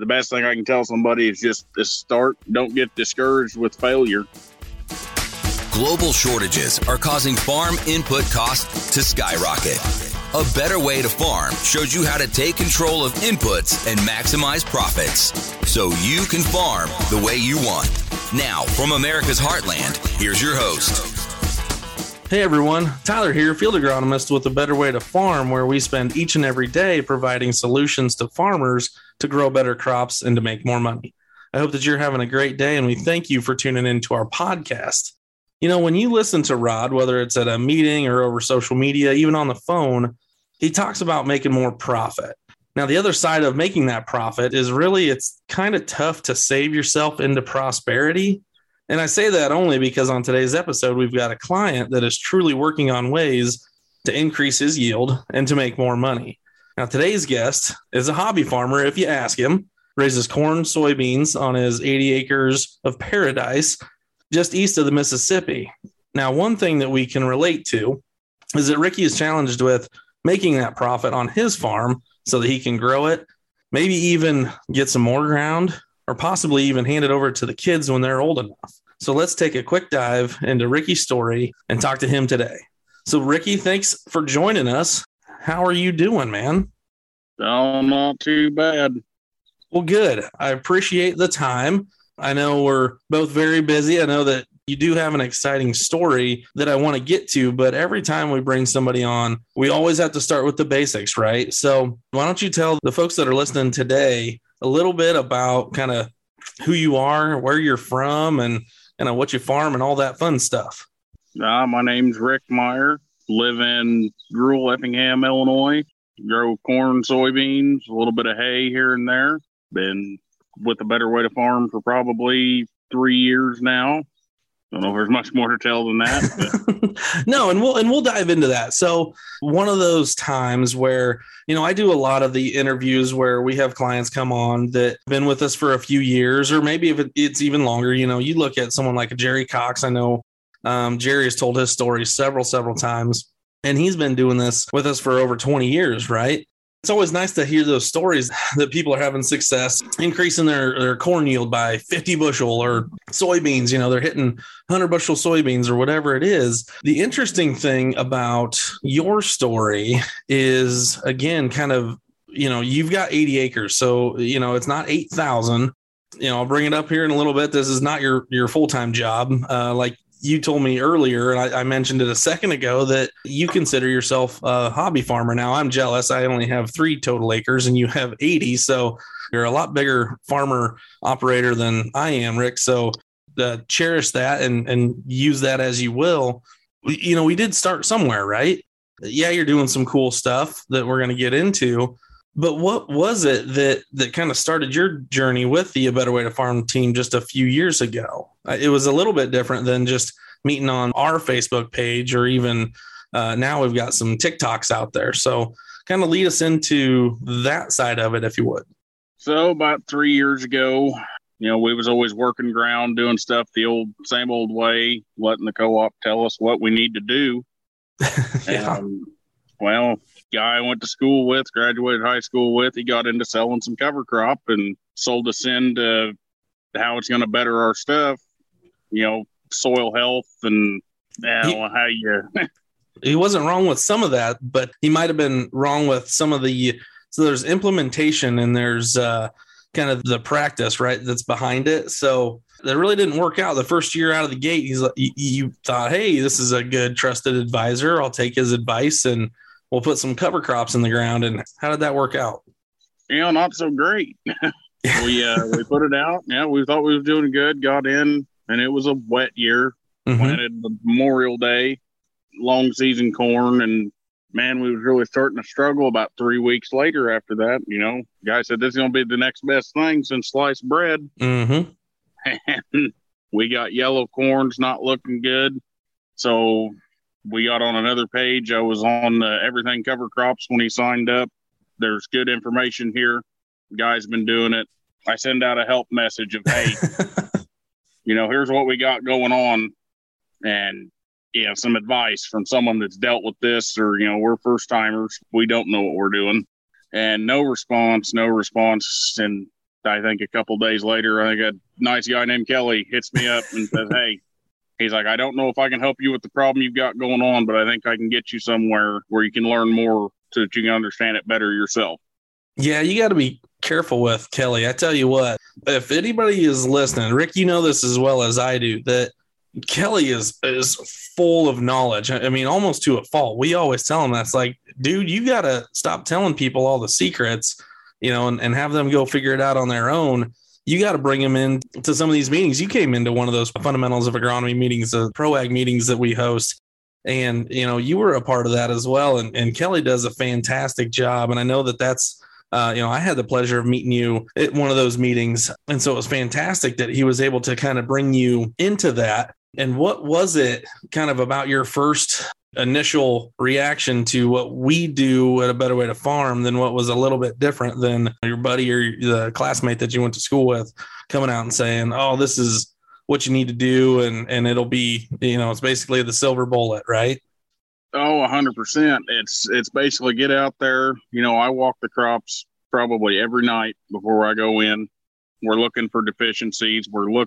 the best thing I can tell somebody is just start. Don't get discouraged with failure. Global shortages are causing farm input costs to skyrocket. A Better Way to Farm shows you how to take control of inputs and maximize profits so you can farm the way you want. Now, from America's Heartland, here's your host. Hey everyone, Tyler here, field agronomist with A Better Way to Farm, where we spend each and every day providing solutions to farmers to grow better crops and to make more money. I hope that you're having a great day, and we thank you for tuning in to our podcast. You know, when you listen to Rod, whether it's at a meeting or over social media, even on the phone, he talks about making more profit. Now, the other side of making that profit is really it's kind of tough to save yourself into prosperity. And I say that only because on today's episode, we've got a client that is truly working on ways to increase his yield and to make more money. Now, today's guest is a hobby farmer, if you ask him, raises corn, soybeans on his 80 acres of paradise just east of the Mississippi. Now, one thing that we can relate to is that Ricky is challenged with making that profit on his farm so that he can grow it, maybe even get some more ground, or possibly even hand it over to the kids when they're old enough. So let's take a quick dive into Ricky's story and talk to him today. So Ricky, thanks for joining us. How are you doing, man? Oh, not too bad. Well, good. I appreciate the time. I know we're both very busy. I know that you do have an exciting story that I want to get to, but every time we bring somebody on, we always have to start with the basics, right? So why don't you tell the folks that are listening today a little bit about kind of who you are, where you're from, and what you farm and all that fun stuff. My name's Rick Meyers. Live in rural Effingham, Illinois. Grow corn, soybeans, a little bit of hay here and there. Been with A Better Way to Farm for probably 3 years now. Don't know if there's much more to tell than that. No, and we'll dive into that. So one of those times where, you know, I do a lot of the interviews where we have clients come on that have been with us for a few years, or maybe if it's even longer. You know, you look at someone like a Jerry Cox. I know Jerry has told his story several times, and he's been doing this with us for over 20 years, right? It's always nice to hear those stories that people are having success, increasing their corn yield by 50 bushel or soybeans. You know, they're hitting 100 bushel soybeans or whatever it is. The interesting thing about your story is, again, kind of, you know, you've got 80 acres. So, you know, it's not 8,000. You know, I'll bring it up here in a little bit. This is not your full-time job. Like you told me earlier, and I mentioned it a second ago, that you consider yourself a hobby farmer. Now, I'm jealous. I only have 3 total acres and you have 80. So you're a lot bigger farmer operator than I am, Rick. So cherish that and use that as you will. You know, we did start somewhere, right? Yeah, you're doing some cool stuff that we're going to get into. But what was it that kind of started your journey with the A Better Way to Farm team just a few years ago? It was a little bit different than just meeting on our Facebook page, or even now we've got some TikToks out there. So kind of lead us into that side of it, if you would. So about 3 years ago, you know, we was always working ground, doing stuff the same old way, letting the co-op tell us what we need to do. Yeah. Well, guy I went to school with, graduated high school with, he got into selling some cover crop and sold us into how it's going to better our stuff, you know, soil health and how you... He wasn't wrong with some of that, but he might have been wrong with some of the... So there's implementation and there's kind of the practice, right, that's behind it. So that really didn't work out. The first year out of the gate, he's like, you thought, hey, this is a good trusted advisor. I'll take his advice and we'll put some cover crops in the ground. And how did that work out? You know, not so great. We put it out. Yeah, we thought we were doing good. Got in, and it was a wet year. Mm-hmm. Planted Memorial Day, long season corn, and man, we was really starting to struggle about 3 weeks later after that. You know, guy said this is going to be the next best thing since sliced bread. Mm-hmm. And we got yellow corns not looking good, so. We got on another page. I was on the Everything Cover Crops when he signed up. There's good information here. The guy's been doing it. I send out a help message of, hey, you know, here's what we got going on. And, yeah, some advice from someone that's dealt with this, or, you know, we're first timers. We don't know what we're doing. And no response. And I think a couple of days later, I think a nice guy named Kelly hits me up and says, hey, he's like, I don't know if I can help you with the problem you've got going on, but I think I can get you somewhere where you can learn more so that you can understand it better yourself. Yeah, you got to be careful with Kelly. I tell you what, if anybody is listening, Rick, you know this as well as I do, that Kelly is full of knowledge. I mean, almost to a fault. We always tell him that's like, dude, you got to stop telling people all the secrets, you know, and have them go figure it out on their own. You got to bring them in to some of these meetings. You came into one of those fundamentals of agronomy meetings, the ProAg meetings that we host. And, you know, you were a part of that as well. And Kelly does a fantastic job. And I know that that's, you know, I had the pleasure of meeting you at one of those meetings. And so it was fantastic that he was able to kind of bring you into that. And what was it kind of about your first initial reaction to what we do at A Better Way to Farm than what was a little bit different than your buddy or the classmate that you went to school with coming out and saying, oh, this is what you need to do. And it'll be, you know, it's basically the silver bullet, right? Oh, 100%. It's basically get out there. You know, I walk the crops probably every night before I go in. We're looking for deficiencies. We're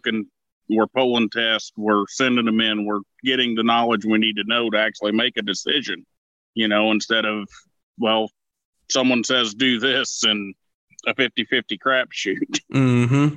pulling tests. We're sending them in. We're getting the knowledge we need to know to actually make a decision, you know, instead of, well, someone says do this and a 50-50 crapshoot. Mm-hmm.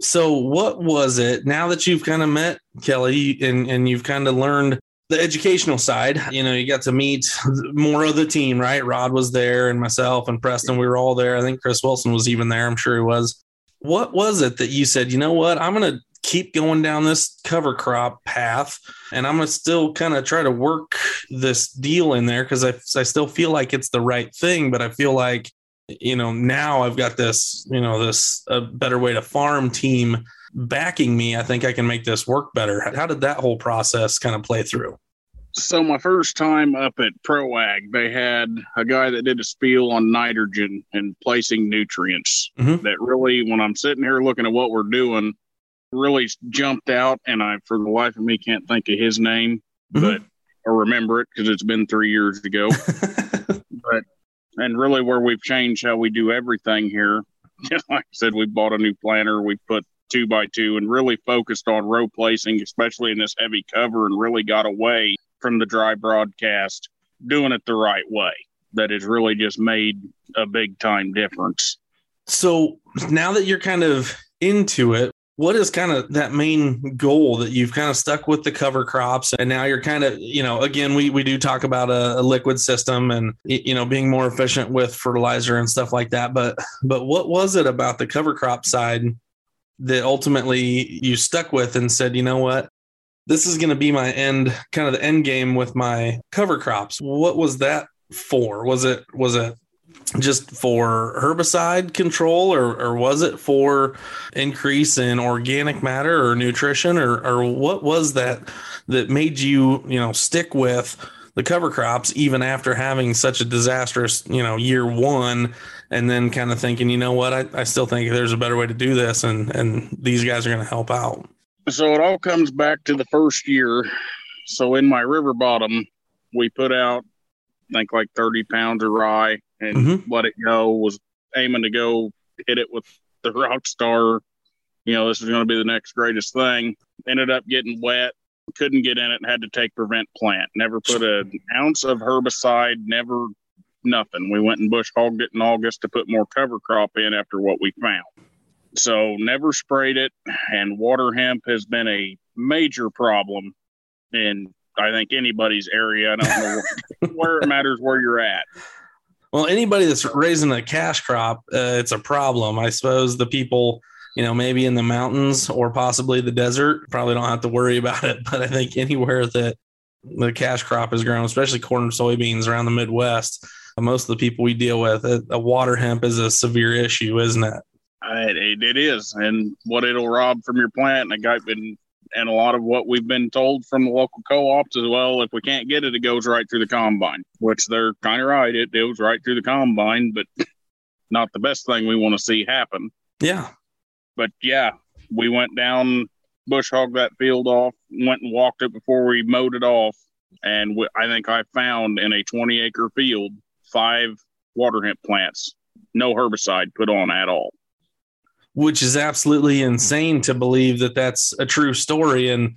So what was it, now that you've kind of met Kelly and you've kind of learned the educational side, you know, you got to meet more of the team, right? Rod was there and myself and Preston, we were all there. I think Chris Wilson was even there. I'm sure he was. What was it that you said, you know what, I'm going to keep going down this cover crop path and I'm going to still kind of try to work this deal in there because I still feel like it's the right thing, but I feel like, you know, now I've got this, you know, this A Better Way to Farm team backing me. I think I can make this work better. How did that whole process kind of play through? So my first time up at ProAg, they had a guy that did a spiel on nitrogen and placing nutrients that really, when I'm sitting here looking at what we're doing, really jumped out, and I, for the life of me, can't think of his name, but I remember it because it's been 3 years ago. And really where we've changed how we do everything here, like I said, we bought a new planter, we put 2x2 and really focused on row placing, especially in this heavy cover, and really got away from the dry broadcast, doing it the right way. That has really just made a big time difference. So now that you're kind of into it, what is kind of that main goal that you've kind of stuck with the cover crops? And now you're kind of, you know, again, we do talk about a liquid system and, you know, being more efficient with fertilizer and stuff like that. But what was it about the cover crop side that ultimately you stuck with and said, you know what, this is going to be my end, kind of the end game with my cover crops? What was that for? Was it just for herbicide control, or was it for increase in organic matter or nutrition, or what was that made you, you know, stick with the cover crops even after having such a disastrous, you know, year one, and then kind of thinking, you know what, I still think there's a better way to do this, and these guys are going to help out? So it all comes back to the first year. So in my river bottom, we put out, I think, like 30 pounds of rye, and let it go, was aiming to go hit it with the rock star. You know, this is going to be the next greatest thing. Ended up getting wet, couldn't get in it, had to take prevent plant. Never put an ounce of herbicide, never nothing. We went and bush hogged it in August to put more cover crop in after what we found. So never sprayed it, and water hemp has been a major problem in, I think, anybody's area. I don't know where it matters where you're at. Well, anybody that's raising a cash crop, it's a problem. I suppose the people, you know, maybe in the mountains or possibly the desert, probably don't have to worry about it. But I think anywhere that the cash crop is grown, especially corn and soybeans around the Midwest, most of the people we deal with, a water hemp is a severe issue, isn't it? It is. And what it'll rob from your plant, and a lot of what we've been told from the local co-ops as well, if we can't get it, it goes right through the combine, which they're kind of right. It goes right through the combine, but not the best thing we want to see happen. Yeah. But yeah, we went down, bush hogged that field off, went and walked it before we mowed it off. And I think I found in a 20-acre field, 5 water hemp plants, no herbicide put on at all. which is absolutely insane to believe that that's a true story. And,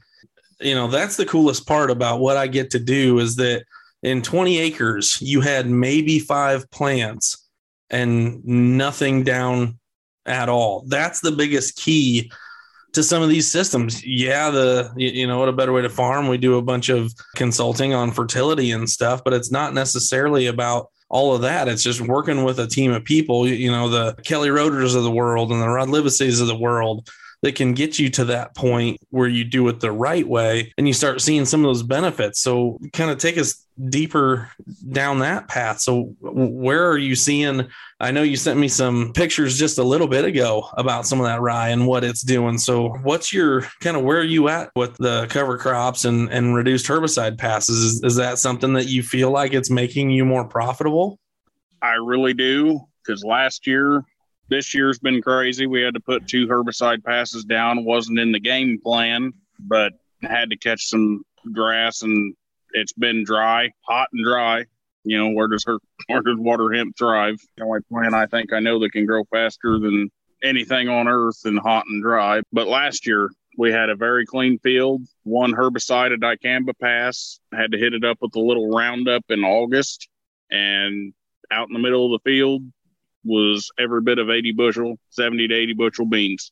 you know, that's the coolest part about what I get to do is that in 20 acres, you had maybe 5 plants and nothing down at all. That's the biggest key to some of these systems. Yeah. You know, What a Better Way to Farm, we do a bunch of consulting on fertility and stuff, but it's not necessarily about all of that. It's just working with a team of people, you know, the Kelly Roters of the world and the Rod Libaces of the world that can get you to that point where you do it the right way and you start seeing some of those benefits. So kind of take us deeper down that path. So where are you seeing? I know you sent me some pictures just a little bit ago about some of that rye and what it's doing. So what's your kind of, where are you at with the cover crops and reduced herbicide passes? Is that something that you feel like it's making you more profitable? I really do, because last year, this year's been crazy. We had to put 2 herbicide passes down. Wasn't in the game plan, but had to catch some grass, and it's been dry, hot and dry. You know, where does water hemp thrive? The only plant I think I know that can grow faster than anything on earth and hot and dry. But last year we had a very clean field, 1 herbicide, a dicamba pass, had to hit it up with a little Roundup in August, and out in the middle of the field was every bit of 70 to 80 bushel beans.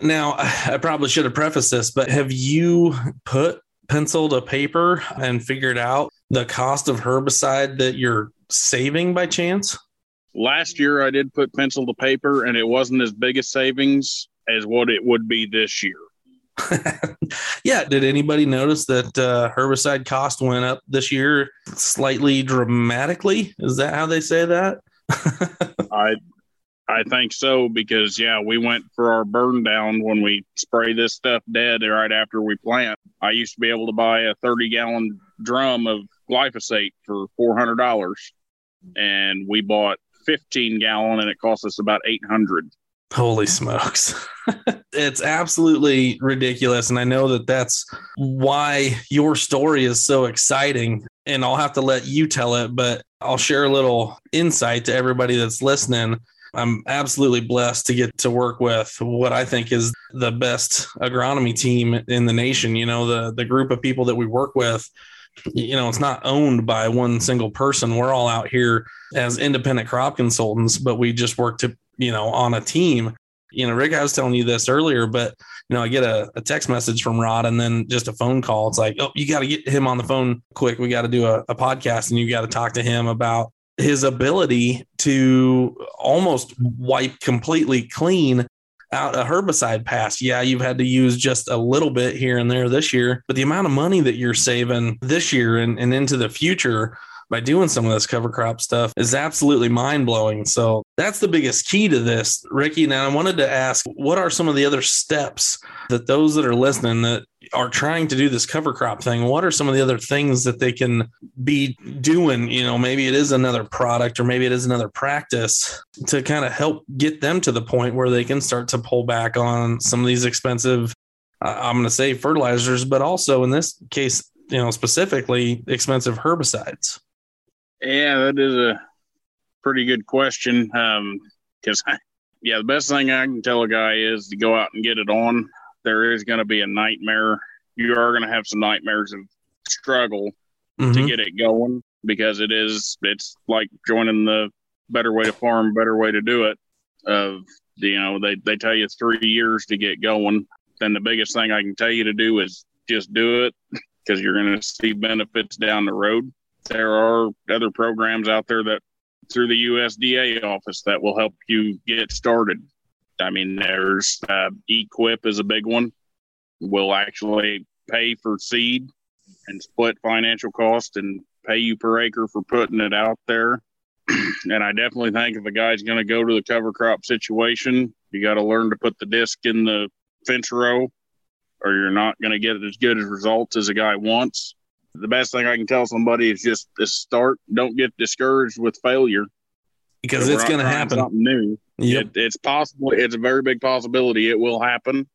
Now, I probably should have prefaced this, but have you put pencil to paper and figured out the cost of herbicide that you're saving by chance? Last year, I did put pencil to paper, and it wasn't as big a savings as what it would be this year. Yeah. Did anybody notice that herbicide cost went up this year slightly, dramatically? Is that how they say that? I think so, because we went for our burn down when we spray this stuff dead right after we plant. I used to be able to buy a 30-gallon drum of glyphosate for $400, and we bought 15-gallon, and it cost us about $800. Holy smokes. It's absolutely ridiculous, and I know that that's why your story is so exciting, and I'll have to let you tell it, but I'll share a little insight to everybody that's listening. I'm absolutely blessed to get to work with what I think is the best agronomy team in the nation. You know, the group of people that we work with, you know, it's not owned by one single person. We're all out here as independent crop consultants, but we just work to, you know, on a team. You know, Rick, I was telling you this earlier, but, you know, I get a text message from Rod and then just a phone call. It's like, oh, you got to get him on the phone quick. We got to do a podcast, and you got to talk to him about his ability to almost wipe completely clean out a herbicide pass. Yeah, you've had to use just a little bit here and there this year, but the amount of money that you're saving this year and into the future by doing some of this cover crop stuff is absolutely mind blowing. So that's the biggest key to this, Ricky. Now, I wanted to ask, what are some of the other steps that those that are listening that are trying to do this cover crop thing? What are some of the other things that they can be doing? You know, maybe it is another product, or maybe it is another practice to kind of help get them to the point where they can start to pull back on some of these expensive, I'm going to say fertilizers, but also in this case, you know, specifically expensive herbicides. Yeah, that is a pretty good question. Because, the best thing I can tell a guy is to go out and get it on. There is going to be a nightmare. You are going to have some nightmares of struggle to get it going, because it's like joining the Better Way to Farm, Better Way to Do It. You know, they tell you 3 years to get going. Then the biggest thing I can tell you to do is just do it, because you're going to see benefits down the road. There are other programs out there that through the USDA office that will help you get started. I mean, there's EQUIP is a big one. We'll actually pay for seed and split financial cost and pay you per acre for putting it out there. And I definitely think if a guy's going to go to the cover crop situation, you got to learn to put the disc in the fence row, or you're not going to get as good as results as a guy wants. The best thing I can tell somebody is just to start. Don't get discouraged with failure, because it's going to happen. Something new. Yep. It's possible. It's a very big possibility. It will happen.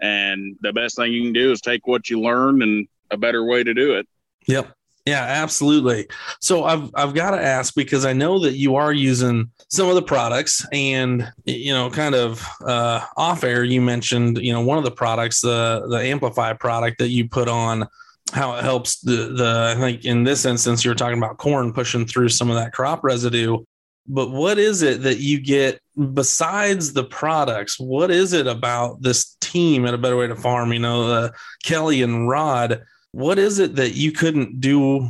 And the best thing you can do is take what you learn and a better way to do it. Yep. Yeah, absolutely. So I've got to ask, because I know that you are using some of the products, and, you know, kind of off air, you mentioned, you know, one of the products, the Amplify product that you put on, how it helps the, I think in this instance, you were talking about corn pushing through some of that crop residue. But what is it that you get besides the products? What is it about this team at A Better Way to Farm? You know, Kelly and Rod, what is it that you couldn't do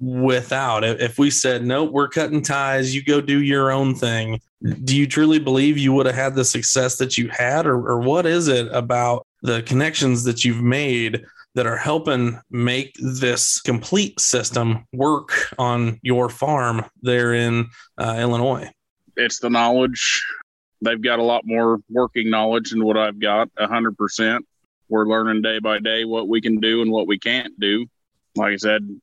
without? If we said, nope, we're cutting ties, you go do your own thing, do you truly believe you would have had the success that you had? Or what is it about the connections that you've made that are helping make this complete system work on your farm there in Illinois? It's the knowledge. They've got a lot more working knowledge than what I've got, 100%. We're learning day by day what we can do and what we can't do. Like I said,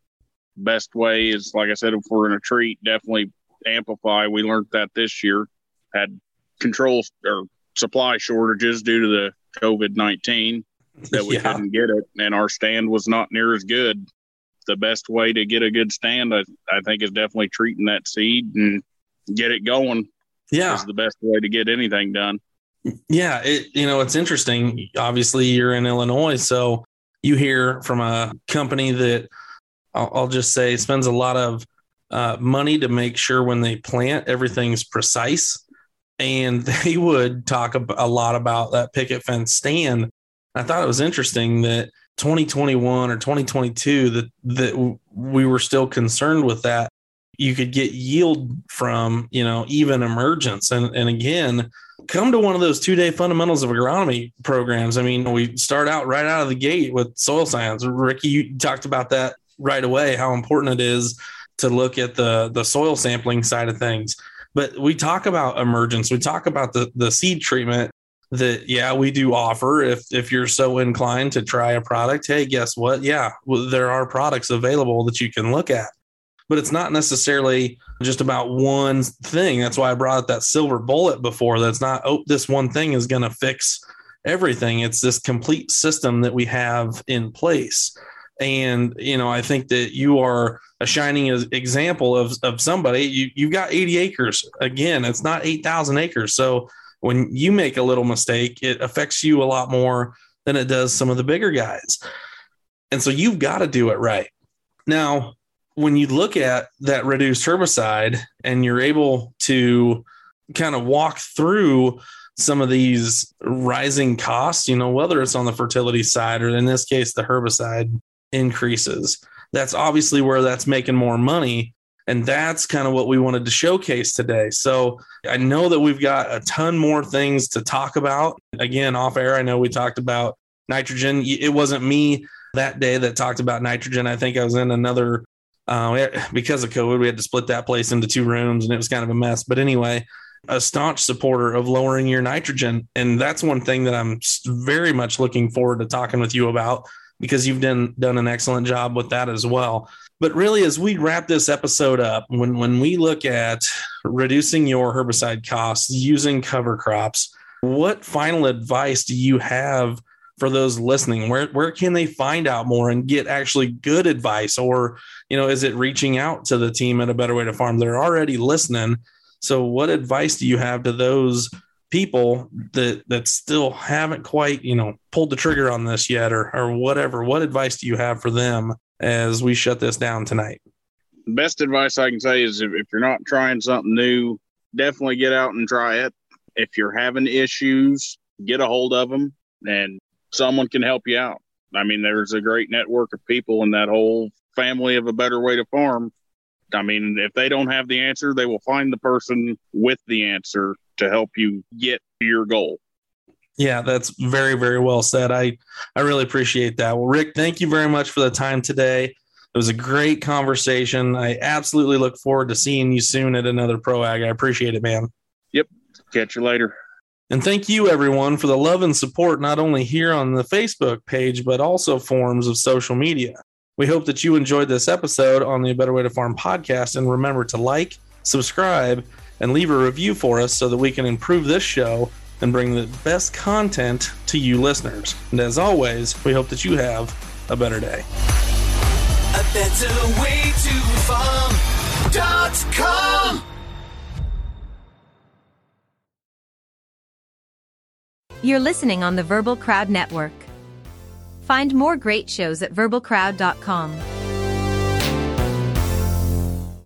best way is, like I said, if we're in a treat, definitely Amplify. We learned that this year. Had control or supply shortages due to the COVID-19 that we couldn't get it, and our stand was not near as good. The best way to get a good stand, I think, is definitely treating that seed and get it going. Yeah, is the best way to get anything done. Yeah, it's interesting. Obviously, you're in Illinois, so you hear from a company that I'll just say spends a lot of money to make sure when they plant everything's precise, and they would talk a lot about that picket fence stand. I thought it was interesting that 2021 or 2022 that we were still concerned with that. You could get yield from, you know, even emergence. And again, come to one of those 2-day fundamentals of agronomy programs. I mean, we start out right out of the gate with soil science. Ricky, you talked about that right away, how important it is to look at the soil sampling side of things. But we talk about emergence. We talk about the seed treatment that, yeah, we do offer. If you're so inclined to try a product, hey, guess what? Yeah, well, there are products available that you can look at. But it's not necessarily just about one thing. That's why I brought up that silver bullet before. That's not, oh, this one thing is going to fix everything. It's this complete system that we have in place. And, you know, I think that you are a shining example of somebody. You've got 80 acres. Again, it's not 8,000 acres. So when you make a little mistake, it affects you a lot more than it does some of the bigger guys. And so you've got to do it right. Now, when you look at that reduced herbicide and you're able to kind of walk through some of these rising costs, you know, whether it's on the fertility side or in this case, the herbicide increases, that's obviously where that's making more money. And that's kind of what we wanted to showcase today. So I know that we've got a ton more things to talk about. Again, off air, I know we talked about nitrogen. It wasn't me that day that talked about nitrogen. I think I was in another because of COVID, we had to split that place into 2 rooms and it was kind of a mess. But anyway, a staunch supporter of lowering your nitrogen. And that's one thing that I'm very much looking forward to talking with you about, because you've done an excellent job with that as well. But really, as we wrap this episode up, when we look at reducing your herbicide costs using cover crops, what final advice do you have for those listening? Where can they find out more and get actually good advice? Or, you know, is it reaching out to the team at A Better Way to Farm? They're already listening. So what advice do you have to those people that still haven't quite, you know, pulled the trigger on this yet or whatever? What advice do you have for them as we shut this down tonight? The best advice I can say is if you're not trying something new, definitely get out and try it. If you're having issues, get a hold of them and someone can help you out. I mean, there's a great network of people in that whole family of A Better Way to Farm. I mean, if they don't have the answer, they will find the person with the answer to help you get to your goal. Yeah, that's very, very well said. I really appreciate that. Well, Rick, thank you very much for the time today. It was a great conversation. I absolutely look forward to seeing you soon at another ProAg. I appreciate it, man. Yep. Catch you later. And thank you, everyone, for the love and support, not only here on the Facebook page, but also forms of social media. We hope that you enjoyed this episode on the A Better Way to Farm podcast. And remember to like, subscribe, and leave a review for us so that we can improve this show and bring the best content to you listeners. And as always, we hope that you have a better day. abetterwaytofarm.com. You're listening on the Verbal Crowd Network. Find more great shows at verbalcrowd.com.